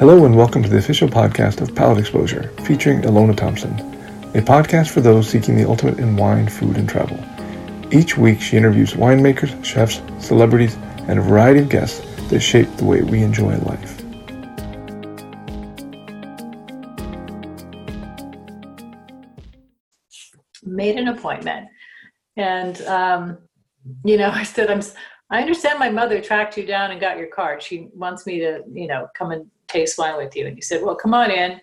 Hello and welcome to the official podcast of Palette Exposure, featuring Alona Thompson, a podcast for those seeking the ultimate in wine, food, and travel. Each week, she interviews winemakers, chefs, celebrities, and a variety of guests that shape the way we enjoy life. Made an appointment, and I said, I understand my mother tracked you down and got your card. She wants me to, come and taste wine with you. And you said, well, come on in.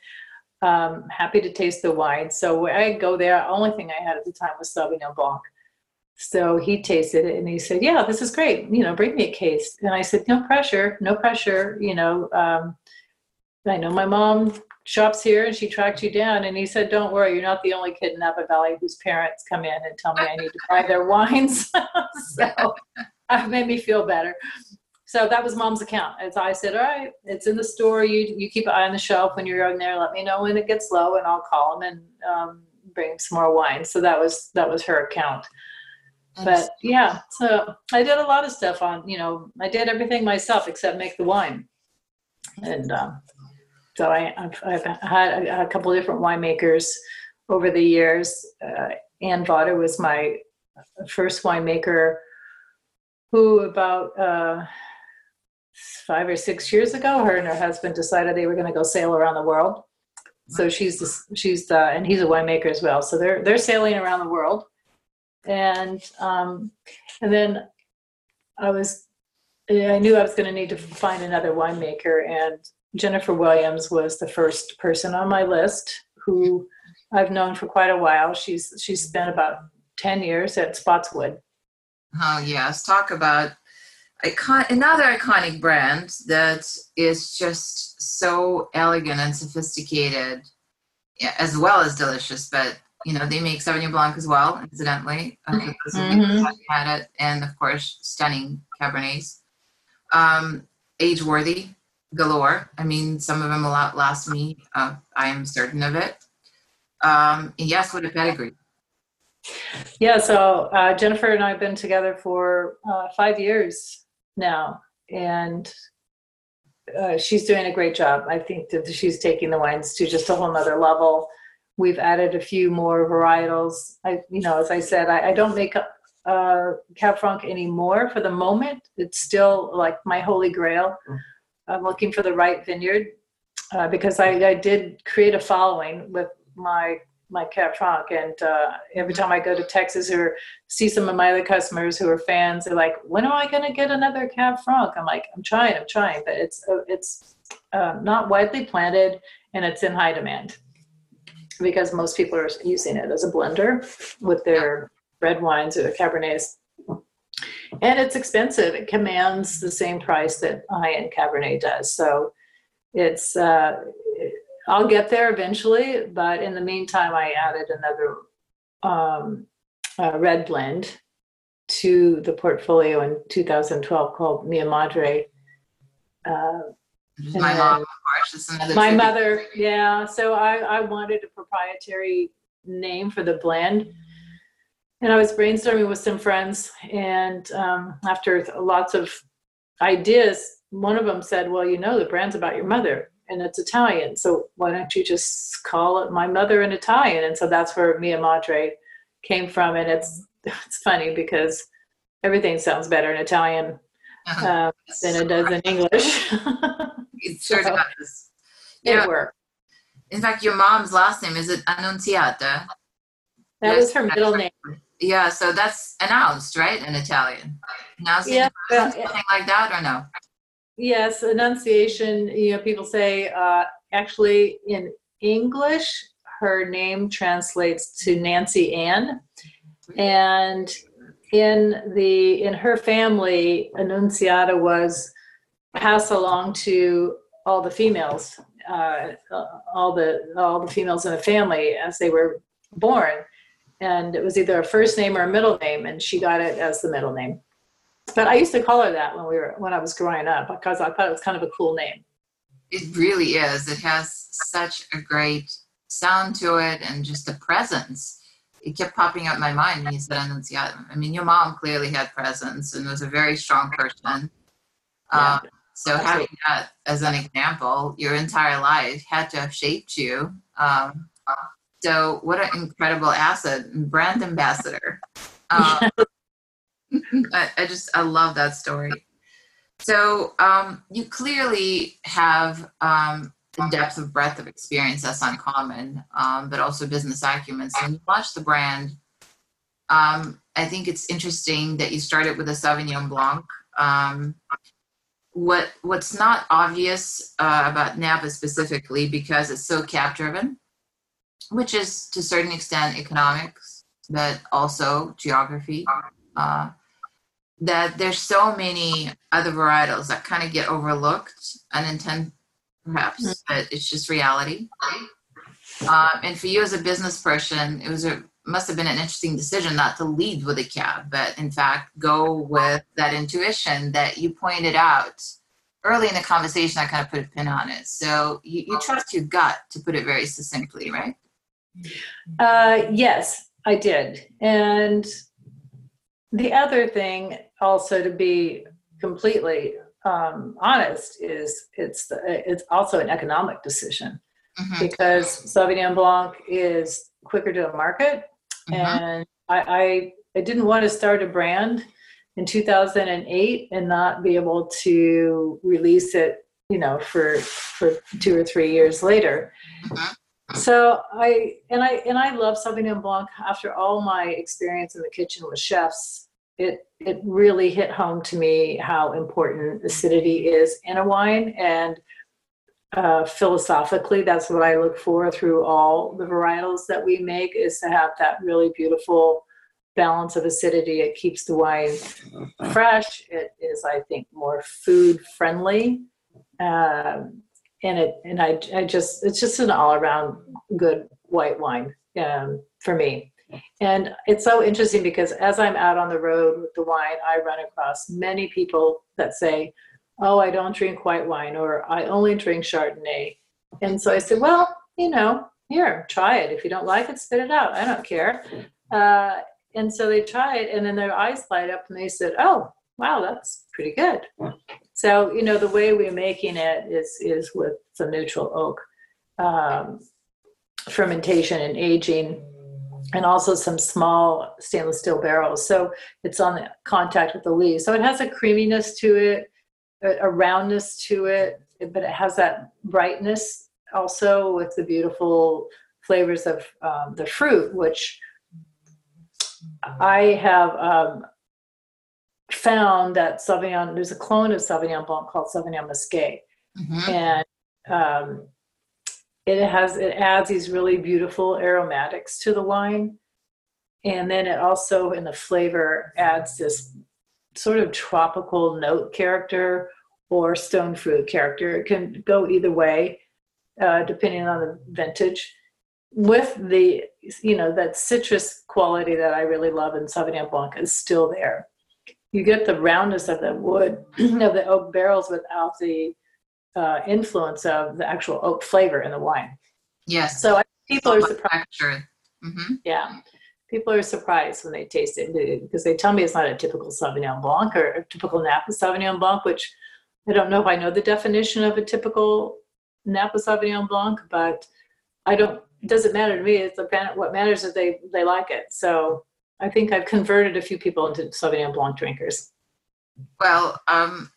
Happy to taste the wine. So I go there. Only thing I had at the time was Sauvignon Blanc. So he tasted it and he said, yeah, this is great. Bring me a case. And I said, no pressure. I know my mom shops here and she tracked you down. And he said, don't worry, you're not the only kid in Napa Valley whose parents come in and tell me I need to buy their wines. So made me feel better. So that was Mom's account. As I said, all right, it's in the store. You keep an eye on the shelf when you're in there. Let me know when it gets low, and I'll call them and bring some more wine. So that was her account. But yeah, so I did a lot of stuff on. I did everything myself except make the wine. And so I've had a couple of different winemakers over the years. Ann Vauder was my first winemaker, who about 5 or 6 years ago, her and her husband decided they were going to go sail around the world. So and he's a winemaker as well. So they're sailing around the world. And then I knew I was going to need to find another winemaker, and Jennifer Williams was the first person on my list, who I've known for quite a while. She's spent about 10 years at Spotswood. Oh, yes. Talk about another iconic brand that is just so elegant and sophisticated, as well as delicious. But, they make Sauvignon Blanc as well, incidentally. Mm-hmm. Had it. And, of course, stunning Cabernets. Age-worthy galore. I mean, some of them will outlast me. I am certain of it. And yes, what a pedigree. Yeah, so Jennifer and I have been together for 5 years now, and she's doing a great job. I think that she's taking the wines to just a whole nother level. We've added a few more varietals. As I said, I don't make Cab Franc anymore for the moment. It's still like my holy grail. I'm looking for the right vineyard because I did create a following with my Cab Franc, and every time I go to Texas or see some of my other customers who are fans, they're like, when am I going to get another Cab Franc? I'm like, I'm trying, but it's not widely planted, and it's in high demand because most people are using it as a blender with their red wines or their Cabernets, and it's expensive. It commands the same price that high-end Cabernet does, so it's I'll get there eventually, but in the meantime, I added another red blend to the portfolio in 2012 called Mia Madre. My mom, of course, is another. My mother, yeah. So I wanted a proprietary name for the blend, and I was brainstorming with some friends, and after lots of ideas, one of them said, "Well, the brand's about your mother." And it's Italian, so why don't you just call it My Mother in Italian? And so that's where Mia Madre came from. And it's funny because everything sounds better in Italian than it does in English. It sure does. It worked. In fact, your mom's last name, is it Annunziata? That was her middle name. Yeah, so that's announced, right, in Italian? Announced, yeah, something like that, or no? Yes, enunciation, people say, actually in English, her name translates to Nancy Ann. And in her family, Annunziata was passed along to all the females, all the females in the family as they were born. And it was either a first name or a middle name, and she got it as the middle name. But I used to call her that when I was growing up, because I thought it was kind of a cool name. It really is. It has such a great sound to it, and just the presence. It kept popping up in my mind when you said Annunziata. I mean, your mom clearly had presence and was a very strong person. Yeah. So having that as an example, your entire life had to have shaped you. So what an incredible asset and brand ambassador. I love that story. So you clearly have the depth of breadth of experience that's uncommon, but also business acumen. So when you launched the brand, I think it's interesting that you started with a Sauvignon Blanc. What's not obvious about Napa specifically, because it's so cap-driven, which is to a certain extent economics, but also geography, that there's so many other varietals that kind of get overlooked, unintended perhaps, but it's just reality. And for you as a business person, it was must have been an interesting decision not to lead with a cab, but in fact, go with that intuition that you pointed out early in the conversation. I kind of put a pin on it. So you trust your gut, to put it very succinctly, right? Yes, I did. And the other thing also, to be completely honest, is it's also an economic decision, because Sauvignon Blanc is quicker to the market. And I didn't want to start a brand in 2008 and not be able to release it, for 2 or 3 years later. So I love Sauvignon Blanc. After all my experience in the kitchen with chefs, it really hit home to me how important acidity is in a wine, and philosophically, that's what I look for through all the varietals that we make, is to have that really beautiful balance of acidity. It keeps the wine fresh. It is, I think, more food friendly. It's just an all around good white wine for me. And it's so interesting because as I'm out on the road with the wine, I run across many people that say, "Oh, I don't drink white wine," or "I only drink Chardonnay." And so I said, well, here, try it. If you don't like it, spit it out. I don't care. And so they try it, and then their eyes light up and they said, "Oh, wow, that's pretty good." So, the way we're making it is with some neutral oak fermentation and aging, and also some small stainless steel barrels. So it's on the contact with the leaves. So it has a creaminess to it, a roundness to it, but it has that brightness also with the beautiful flavors of the fruit, which I have found that Sauvignon, there's a clone of Sauvignon Blanc called Sauvignon Musqué. And it adds these really beautiful aromatics to the wine. And then it also, in the flavor, adds this sort of tropical note character or stone fruit character. It can go either way, depending on the vintage, with the, that citrus quality that I really love in Sauvignon Blanc is still there. You get the roundness of the wood of the oak barrels without the influence of the actual oak flavor in the wine. Yes. So people are surprised. Yeah. People are surprised when they taste it, because they tell me it's not a typical Sauvignon Blanc or a typical Napa Sauvignon Blanc, which I don't know if I know the definition of a typical Napa Sauvignon Blanc, but it doesn't matter to me. What matters is they like it. So I think I've converted a few people into Sauvignon Blanc drinkers. Well, I'm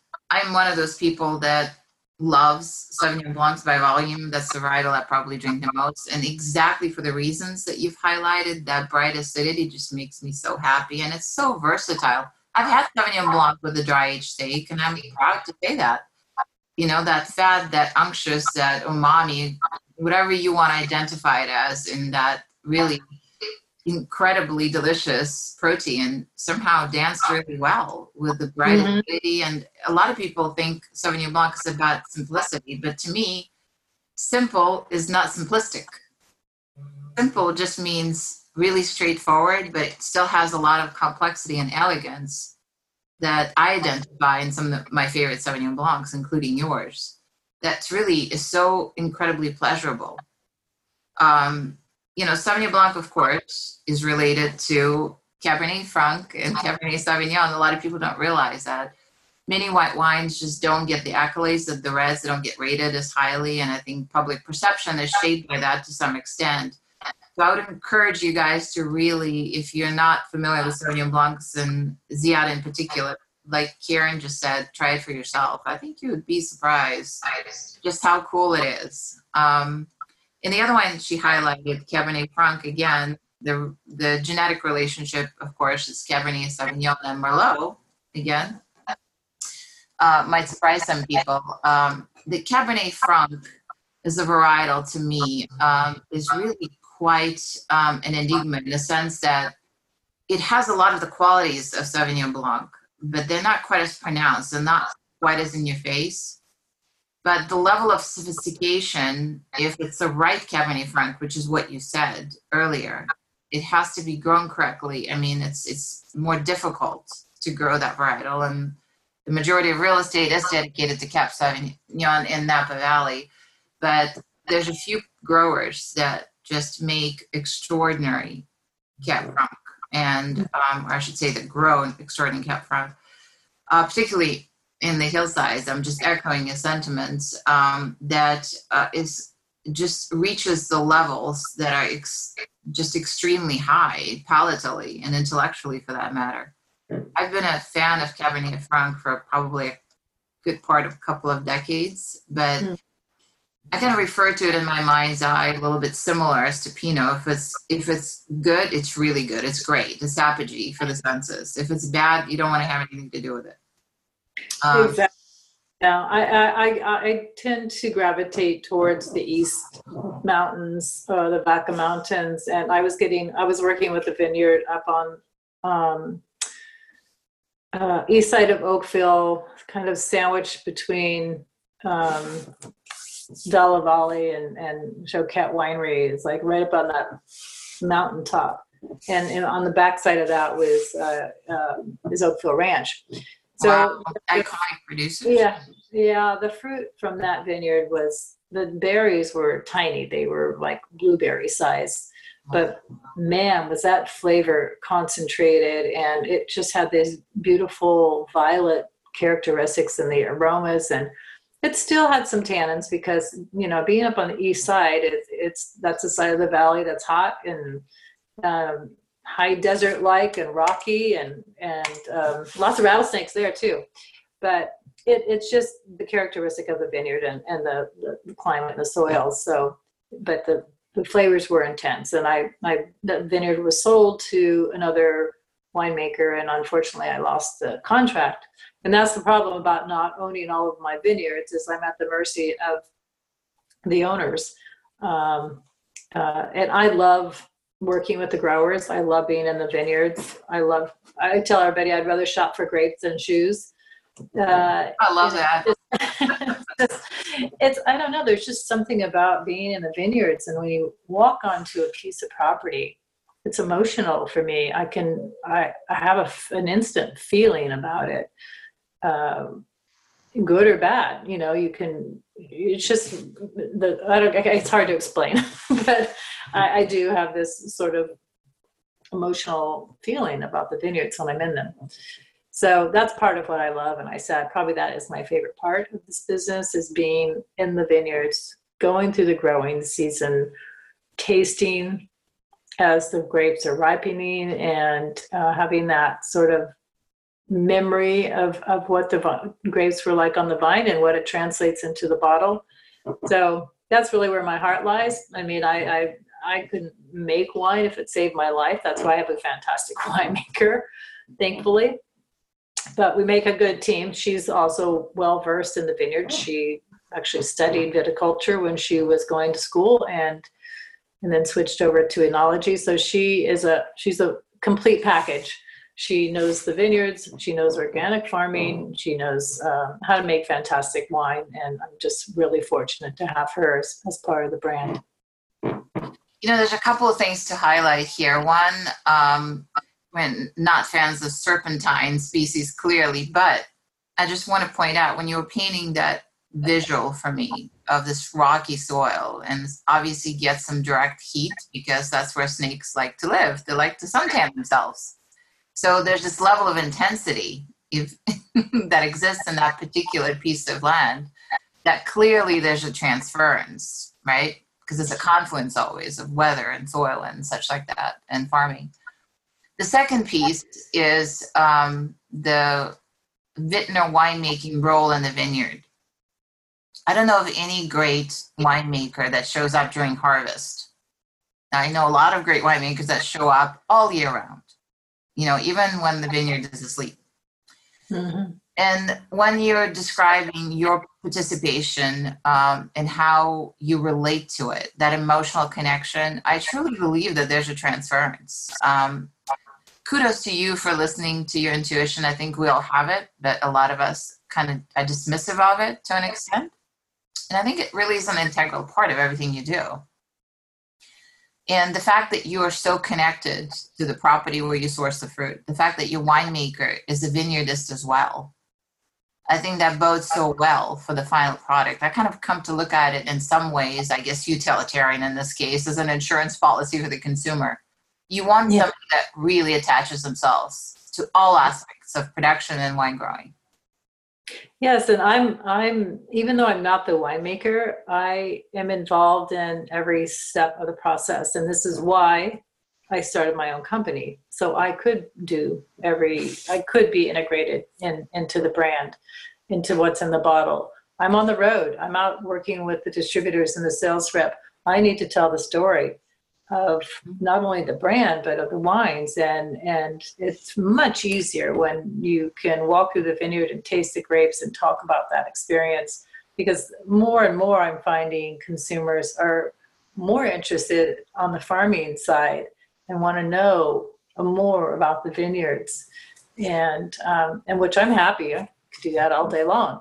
one of those people that loves Sauvignon Blancs by volume. That's the varietal I probably drink the most, and exactly for the reasons that you've highlighted. That bright acidity just makes me so happy, and it's so versatile. I've had Sauvignon Blanc with a dry aged steak, and I'm proud to say that. That fat, that unctuous, that umami, whatever you want to identify it as, in that really incredibly delicious protein, somehow danced really well with the bright acidity. And a lot of people think Sauvignon Blanc is about simplicity, but to me, simple is not simplistic. Simple just means really straightforward, but it still has a lot of complexity and elegance that I identify in some of my favorite Sauvignon Blancs, including yours. That's really is so incredibly pleasurable. Sauvignon Blanc, of course, is related to Cabernet Franc and Cabernet Sauvignon. A lot of people don't realize that. many white wines just don't get the accolades of the reds. They don't get rated as highly, and I think public perception is shaped by that to some extent. So I would encourage you guys to really, if you're not familiar with Sauvignon Blancs and Ziad in particular, like Kieran just said, try it for yourself. I think you would be surprised just how cool it is. And the other one she highlighted, Cabernet Franc, again, the genetic relationship, of course, is Cabernet Sauvignon and Merlot, again. Might surprise some people. The Cabernet Franc is a varietal to me. Is really quite an enigma in the sense that it has a lot of the qualities of Sauvignon Blanc, but they're not quite as pronounced and not quite as in your face. But the level of sophistication, if it's the right Cabernet Franc, which is what you said earlier, it has to be grown correctly. I mean, it's more difficult to grow that varietal. And the majority of real estate is dedicated to Cap Sauvignon in Napa Valley. But there's a few growers that just make extraordinary Cap Franc. And or I should say that grow extraordinary Cap Franc, particularly in the hillsides. I'm just echoing his sentiments, that is just reaches the levels that are just extremely high palatally and intellectually for that matter. I've been a fan of Cabernet Franc for probably a good part of a couple of decades, but I kind of refer to it in my mind's eye a little bit similar as to Pinot. If it's good, it's really good. It's great. It's apogee for the senses. If it's bad, you don't want to have anything to do with it. Exactly. Yeah, I tend to gravitate towards the East Mountains, the Vaca Mountains, and I was working with a vineyard up on east side of Oakville, kind of sandwiched between Dalla Valley and Choquette Winery. It's like right up on that mountaintop, and on the backside of that was is Oakville Ranch. So, iconic producers. Yeah. The fruit from that vineyard was, the berries were tiny. They were like blueberry size, but man, was that flavor concentrated, and it just had these beautiful violet characteristics in the aromas, and it still had some tannins because, you know, being up on the east side, that's the side of the valley that's hot and high desert-like and rocky, and lots of rattlesnakes there too. But it's just the characteristic of the vineyard and the climate and the soil. So, but the flavors were intense. And the vineyard was sold to another winemaker, and unfortunately I lost the contract. And that's the problem about not owning all of my vineyards, is I'm at the mercy of the owners. And I love working with the growers. I love being in the vineyards. I tell everybody I'd rather shop for grapes than shoes. I love that. I don't know. There's just something about being in the vineyards. And when you walk onto a piece of property, it's emotional for me. I have an instant feeling about it. Good or bad, you know, it's just it's hard to explain, but I do have this sort of emotional feeling about the vineyards when I'm in them. So that's part of what I love. And I said, probably that is my favorite part of this business, is being in the vineyards, going through the growing season, tasting as the grapes are ripening, and having that sort of memory of what the grapes were like on the vine and what it translates into the bottle. So that's really where my heart lies. I mean, I couldn't make wine if it saved my life. That's why I have a fantastic winemaker, thankfully. But we make a good team. She's also well-versed in the vineyard. She actually studied viticulture when she was going to school and then switched over to enology. So she's a complete package. She knows the vineyards, she knows organic farming, she knows how to make fantastic wine, and I'm just really fortunate to have her as part of the brand. You know, there's a couple of things to highlight here. One, when not fans of serpentine species, clearly, but I just want to point out when you were painting that visual for me of this rocky soil, and obviously get some direct heat because that's where snakes like to live. They like to suntan themselves. So there's this level of intensity, if that exists in that particular piece of land, that clearly there's a transference, right? Because it's a confluence always of weather and soil and such like that and farming. The second piece is the vintner winemaking role in the vineyard. I don't know of any great winemaker that shows up during harvest. Now, I know a lot of great winemakers that show up all year round, you know, even when the vineyard is asleep. Mm-hmm. And when you're describing your participation and how you relate to it, that emotional connection, I truly believe that there's a transference. Kudos to you for listening to your intuition. I think we all have it, but a lot of us kind of are dismissive of it to an extent. And I think it really is an integral part of everything you do. And the fact that you are so connected to the property where you source the fruit, the fact that your winemaker is a vineyardist as well, I think that bodes so well for the final product. I kind of come to look at it in some ways, I guess utilitarian in this case, as an insurance policy for the consumer. You want somebody that really attaches themselves to all aspects of production and wine growing. Yes, and I'm even though I'm not the winemaker, I am involved in every step of the process, and this is why I started my own company. So I could do I could be integrated into the brand, into what's in the bottle. I'm on the road. I'm out working with the distributors and the sales rep. I need to tell the story of not only the brand, but of the wines. And it's much easier when you can walk through the vineyard and taste the grapes and talk about that experience, because more and more I'm finding consumers are more interested on the farming side and want to know more about the vineyards, and which I'm happy. I could do that all day long.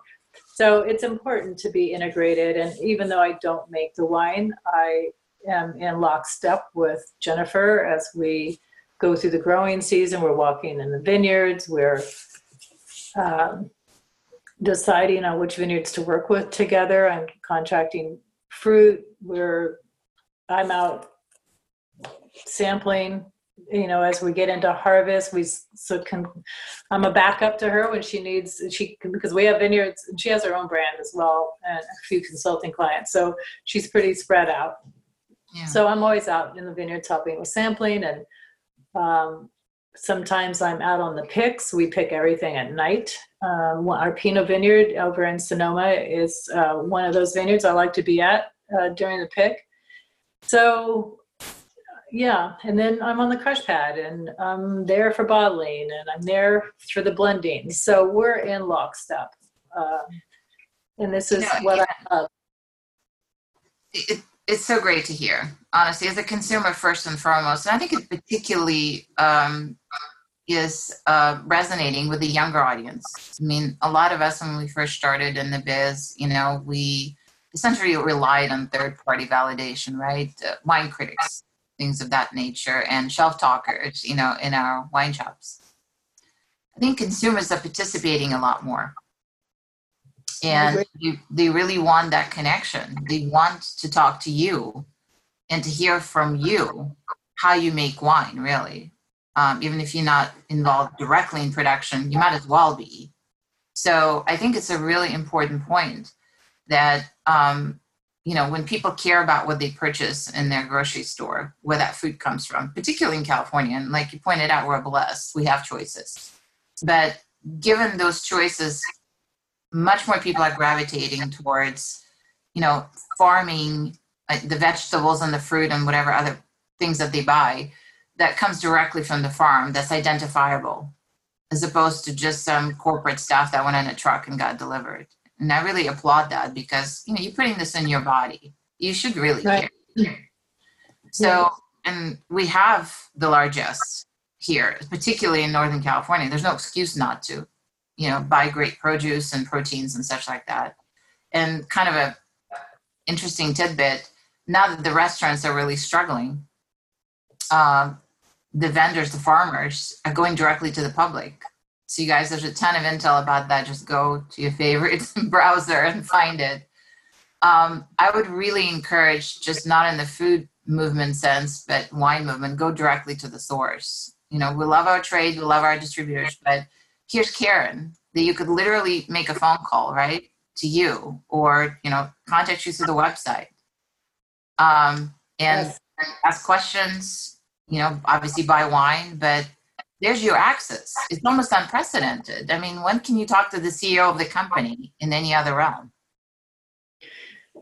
So it's important to be integrated. And even though I don't make the wine, I am in lockstep with Jennifer as we go through the growing season. We're walking in the vineyards. We're deciding on which vineyards to work with together. I'm contracting fruit. I'm out sampling. You know, as we get into harvest, I'm a backup to her when because we have vineyards and she has her own brand as well and a few consulting clients. So she's pretty spread out. Yeah. So I'm always out in the vineyards helping with sampling, and sometimes I'm out on the picks. We pick everything at night. Our Pinot vineyard over in Sonoma is one of those vineyards I like to be at during the pick. So, yeah, and then I'm on the crush pad, and I'm there for bottling, and I'm there for the blending. So we're in lockstep, and this is I love. It's so great to hear, honestly, as a consumer first and foremost. And I think it particularly is resonating with the younger audience. I mean, a lot of us, when we first started in the biz, you know, we essentially relied on third-party validation, right? Wine critics, things of that nature, and shelf talkers, you know, in our wine shops. I think consumers are participating a lot more. And they really want that connection. They want to talk to you and to hear from you how you make wine, really. Even if you're not involved directly in production, you might as well be. So I think it's a really important point that, you know, when people care about what they purchase in their grocery store, where that food comes from, particularly in California, and like you pointed out, we're blessed. We have choices. But given those choices, much more people are gravitating towards, you know, farming, like the vegetables and the fruit and whatever other things that they buy that comes directly from the farm, that's identifiable, as opposed to just some corporate stuff that went in a truck and got delivered. And I really applaud that, because, you know, you're putting this in your body. You should really care. So, and we have the largesse here, particularly in Northern California. There's no excuse not to, you know, buy great produce and proteins and such like that. And kind of a interesting tidbit, now that the restaurants are really struggling, the vendors, the farmers, are going directly to the public. So you guys, there's a ton of intel about that. Just go to your favorite browser and find it. I would really encourage, just not in the food movement sense, but wine movement, go directly to the source. You know, we love our trade, we love our distributors, but here's Karen, that you could literally make a phone call, right, to you, or, you know, contact you through the website, and yes, ask questions, you know, obviously buy wine, but there's your access. It's almost unprecedented. I mean, when can you talk to the CEO of the company in any other realm?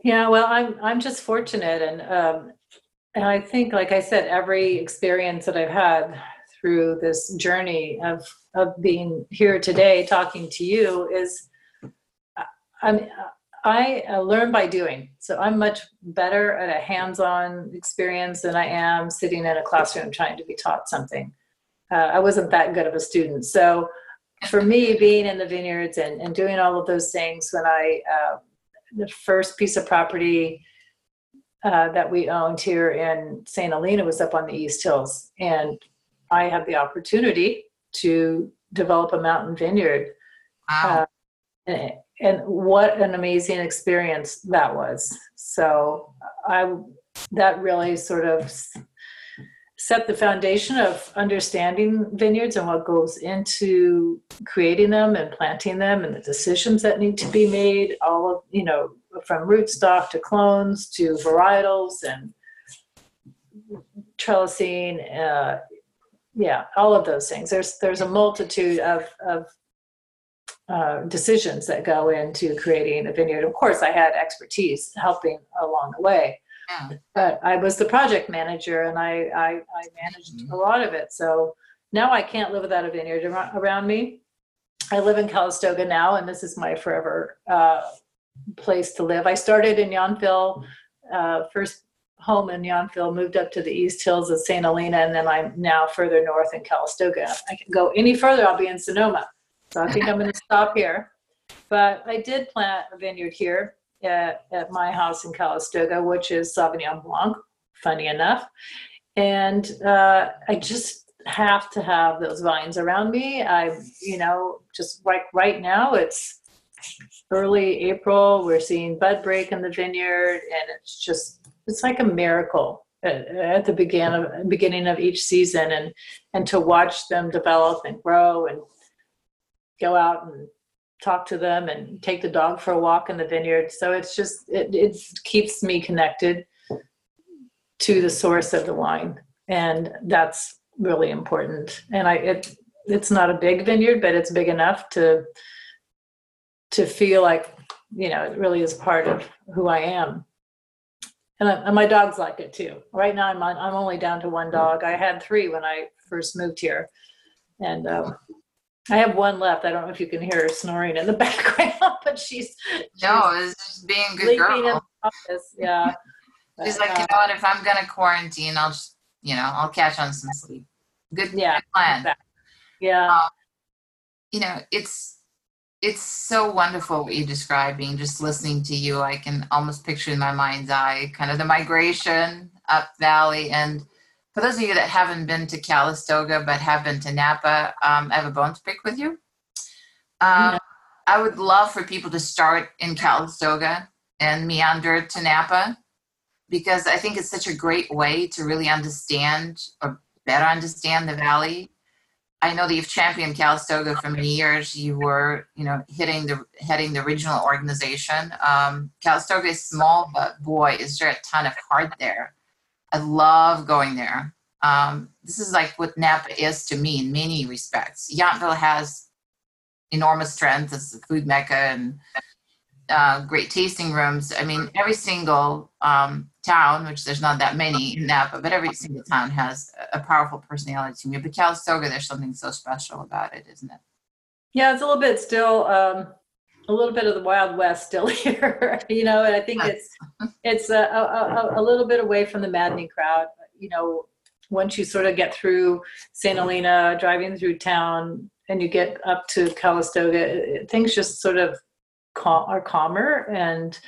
Yeah, well, I'm just fortunate. And I think, like I said, every experience that I've had through this journey of being here today, talking to you, is I learn by doing. So I'm much better at a hands-on experience than I am sitting in a classroom trying to be taught something. I wasn't that good of a student. So for me, being in the vineyards and doing all of those things, when the first piece of property that we owned here in St. Helena was up on the East Hills. And I had the opportunity to develop a mountain vineyard. Wow. And what an amazing experience that was. So that really sort of set the foundation of understanding vineyards and what goes into creating them and planting them, and the decisions that need to be made, all of, you know, from rootstock to clones to varietals and trellising, yeah, all of those things. There's a multitude of decisions that go into creating a vineyard. Of course, I had expertise helping along the way. Yeah. But I was the project manager, and I managed a lot of it. So now I can't live without a vineyard around me. I live in Calistoga now, and this is my forever place to live. I started in Yountville, first home in Yountville, moved up to the East Hills of St. Helena, and then I'm now further north in Calistoga. I can go any further, I'll be in Sonoma. So I think I'm going to stop here. But I did plant a vineyard here at my house in Calistoga, which is Sauvignon Blanc, funny enough. And I just have to have those vines around me. Just like right now, it's early April. We're seeing bud break in the vineyard, and it's like a miracle at the beginning of each season, and to watch them develop and grow, and go out and talk to them and take the dog for a walk in the vineyard. So it's just, it keeps me connected to the source of the wine. And that's really important. And it's not a big vineyard, but it's big enough to feel like, you know, it really is part of who I am. And my dogs like it too. Right now I'm only down to one dog. I had three when I first moved here, and I have one left. I don't know if you can hear her snoring in the background, but it's just being a good girl. In the office. Yeah. She's but, like, you know what? If I'm gonna quarantine, I'll just, you know, I'll catch on some sleep. Good plan. Exactly. Yeah. You know, it's so wonderful what you're describing. Just listening to you, I can almost picture in my mind's eye kind of the migration up valley. And for those of you that haven't been to Calistoga but have been to Napa, I have a bone to pick with you. I would love for people to start in Calistoga and meander to Napa, because I think it's such a great way to really understand, or better understand, the valley. I know that you've championed Calistoga for many years. You were, you know, heading the regional organization. Calistoga is small, but boy, is there a ton of heart there. I love going there. This is like what Napa is to me in many respects. Yountville has enormous strength as a food mecca, and great tasting rooms. I mean, every single town, which there's not that many in Napa, but every single town has a powerful personality to me. But Calistoga, there's something so special about it, isn't it? Yeah, it's a little bit still... a little bit of the Wild West still here, you know, and I think it's a little bit away from the maddening crowd. You know, once you sort of get through St. Helena, driving through town, and you get up to Calistoga, things just sort of are calmer. And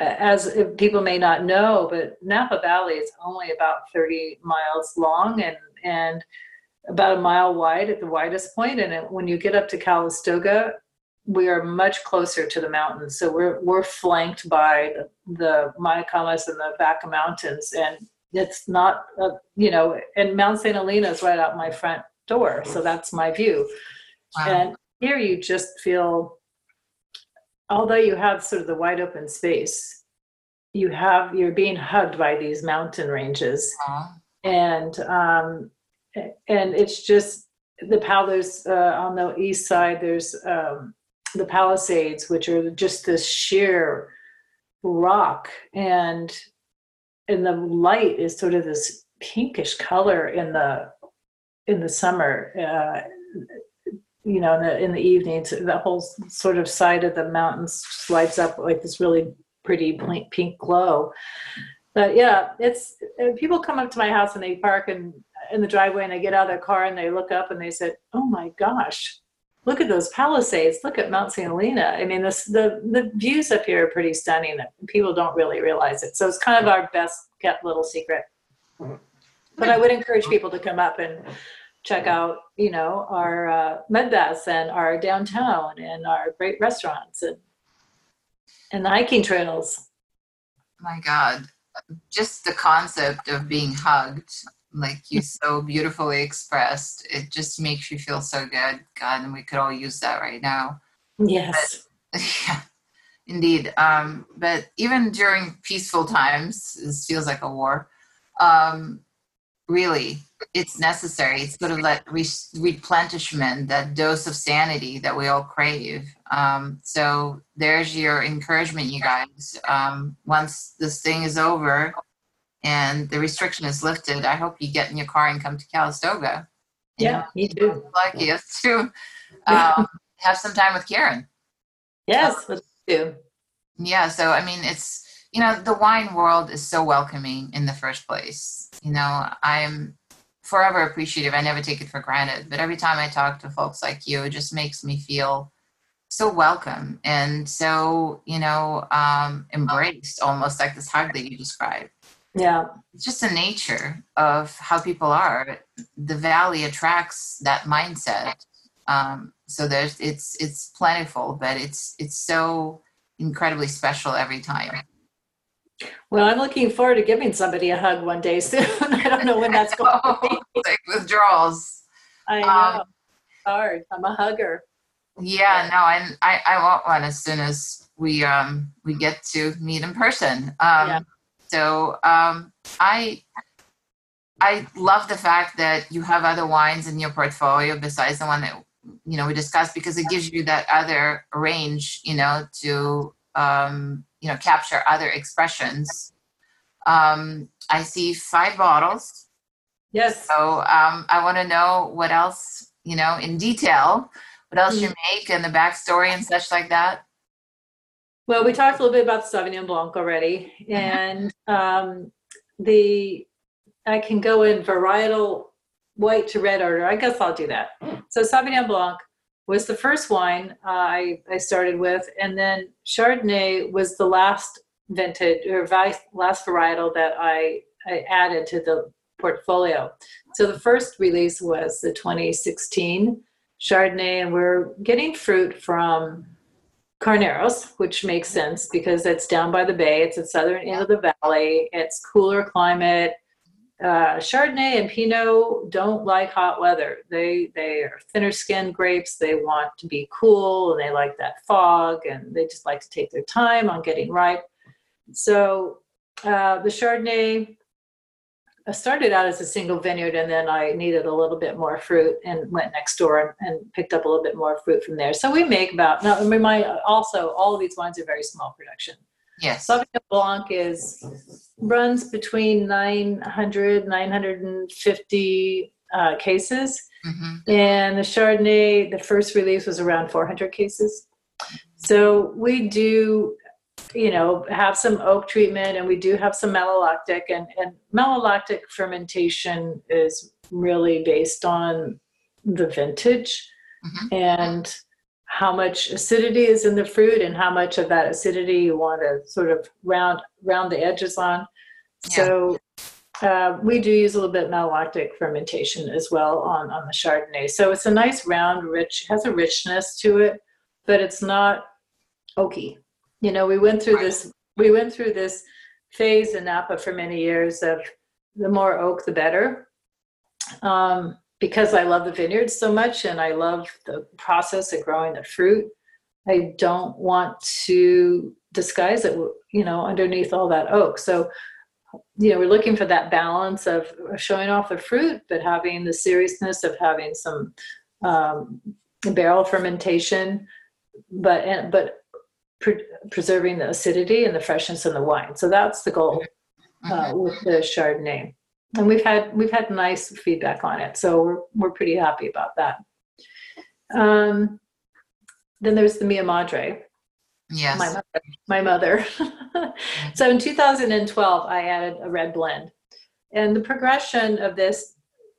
as people may not know, but Napa Valley is only about 30 miles long and about a mile wide at the widest point. And when you get up to Calistoga, we are much closer to the mountains. So we're flanked by the Mayacamas and the Vaca Mountains, and it's not, you know, and Mount St. Helena is right out my front door. So that's my view. Wow. And Here you just feel, although you have sort of the wide open space, you're being hugged by these mountain ranges. And it's just the Palos on the east side, there's the Palisades, which are just this sheer rock, and the light is sort of this pinkish color in the summer, you know, in the evenings. The whole sort of side of the mountains lights up like this really pretty pink glow. But yeah, it's people come up to my house and they park in the driveway, and they get out of their car and they look up and they said, "Oh my gosh, look at those Palisades! Look at Mount St. Helena!" I mean, the views up here are pretty stunning. People don't really realize it, so it's kind of our best kept little secret. But I would encourage people to come up and check out, you know, our med baths and our downtown and our great restaurants and the hiking trails. My God, just the concept of being hugged, like you so beautifully expressed, it just makes you feel so good. God, and we could all use that right now. Yes. But, yeah, indeed. But even during peaceful times, this feels like a war. Really, it's necessary. It's sort of that replenishment, that dose of sanity that we all crave. So there's your encouragement, you guys. Once this thing is over and the restriction is lifted, I hope you get in your car and come to Calistoga. Yeah, me too. Lucky us to have some time with Karen. Yes, let's do. Yeah, so I mean, it's, you know, the wine world is so welcoming in the first place. You know, I'm forever appreciative. I never take it for granted. But every time I talk to folks like you, it just makes me feel so welcome and so, you know, embraced, almost like this hug that you described. Yeah. It's just the nature of how people are. The valley attracts that mindset. So there's it's plentiful, but it's so incredibly special every time. Well, I'm looking forward to giving somebody a hug one day soon. I don't know when that's going to be. Like withdrawals. I know. Hard. I'm a hugger. Yeah, no, and I want one as soon as we get to meet in person. Yeah. So I love the fact that you have other wines in your portfolio besides the one that, you know, we discussed, because it gives you that other range, you know, to you know, capture other expressions. I see 5 bottles. Yes. So I want to know what else, you know, in detail, what else you make and the backstory and such like that. Well, we talked a little bit about the Sauvignon Blanc already, and I can go in varietal white to red order. I guess I'll do that. So Sauvignon Blanc was the first wine I started with, and then Chardonnay was the last vintage or last varietal that I added to the portfolio. So the first release was the 2016 Chardonnay, and we're getting fruit from Carneros, which makes sense because it's down by the bay. It's the southern end of the valley. It's cooler climate. Chardonnay and Pinot don't like hot weather. They are thinner skinned grapes. They want to be cool, and they like that fog, and they just like to take their time on getting ripe. So the Chardonnay started out as a single vineyard, and then I needed a little bit more fruit and went next door and picked up a little bit more fruit from there. So we make about, now remind, also all of these wines are very small production. Yes. Sauvignon Blanc runs between 900, 950 cases. Mm-hmm. And the Chardonnay, the first release was around 400 cases. So we do, you know, have some oak treatment, and we do have some malolactic, and malolactic fermentation is really based on the vintage and how much acidity is in the fruit and how much of that acidity you want to sort of round the edges on. Yeah. So we do use a little bit of malolactic fermentation as well on the Chardonnay. So it's a nice round, rich, has a richness to it, but it's not oaky. You know, we went through this phase in Napa for many years of the more oak, the better. because I love the vineyards so much and I love the process of growing the fruit, I don't want to disguise it, you know, underneath all that oak. So, you know, we're looking for that balance of showing off the fruit, but having the seriousness of having some barrel fermentation, but preserving the acidity and the freshness in the wine. So that's the goal with the Chardonnay. And we've had nice feedback on it. So we're pretty happy about that. Then there's the Mia Madre. Yes. My mother. So in 2012, I added a red blend. And the progression of this,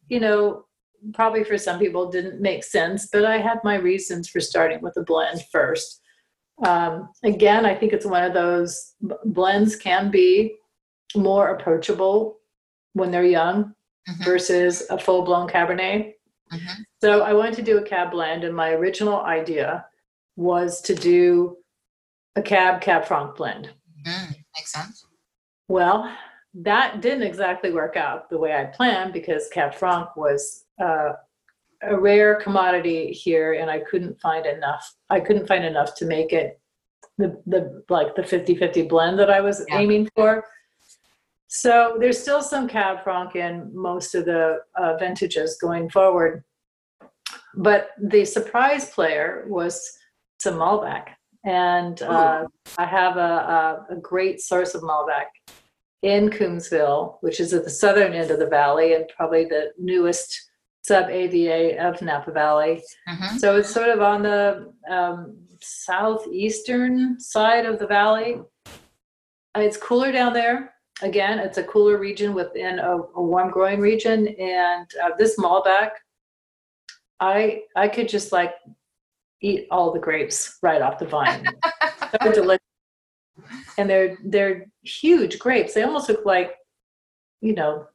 you know, probably for some people didn't make sense, but I had my reasons for starting with a blend first. Again, I think it's one of those blends can be more approachable when they're young versus a full-blown Cabernet. So I wanted to do a Cab blend, and my original idea was to do a Cab Franc blend. Makes sense. Well, that didn't exactly work out the way I planned, because Cab Franc was a rare commodity here, and I couldn't find enough. To make it the 50-50 blend that I was aiming for. So there's still some Cab Franc in most of the vintages going forward. But the surprise player was some Malbec. And I have a great source of Malbec in Coombsville, which is at the southern end of the valley and probably the newest sub-AVA of Napa Valley. So it's sort of on the southeastern side of the valley. It's cooler down there. Again, it's a cooler region within a warm growing region. And this Malbec, I could just like eat all the grapes right off the vine. So delicious. And they're huge grapes. They almost look like, you know,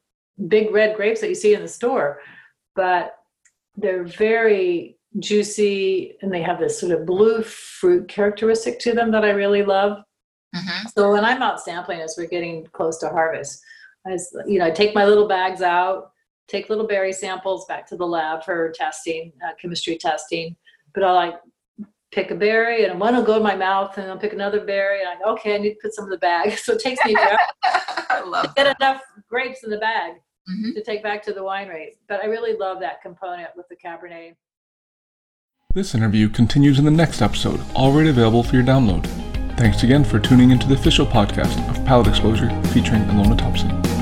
big red grapes that you see in the store, but they're very juicy and they have this sort of blue fruit characteristic to them that I really love. So when I'm out sampling as we're getting close to harvest, I take my little bags out, take little berry samples back to the lab for testing, chemistry testing. But I'll like pick a berry and one will go to my mouth and I'll pick another berry and I go, okay, I need to put some in the bag. So it takes me to get enough grapes in the bag to take back to the winery. But I really love that component with the Cabernet. This interview continues in the next episode, already available for your download. Thanks again for tuning into the official podcast of Palette Exposure featuring Alona Thompson.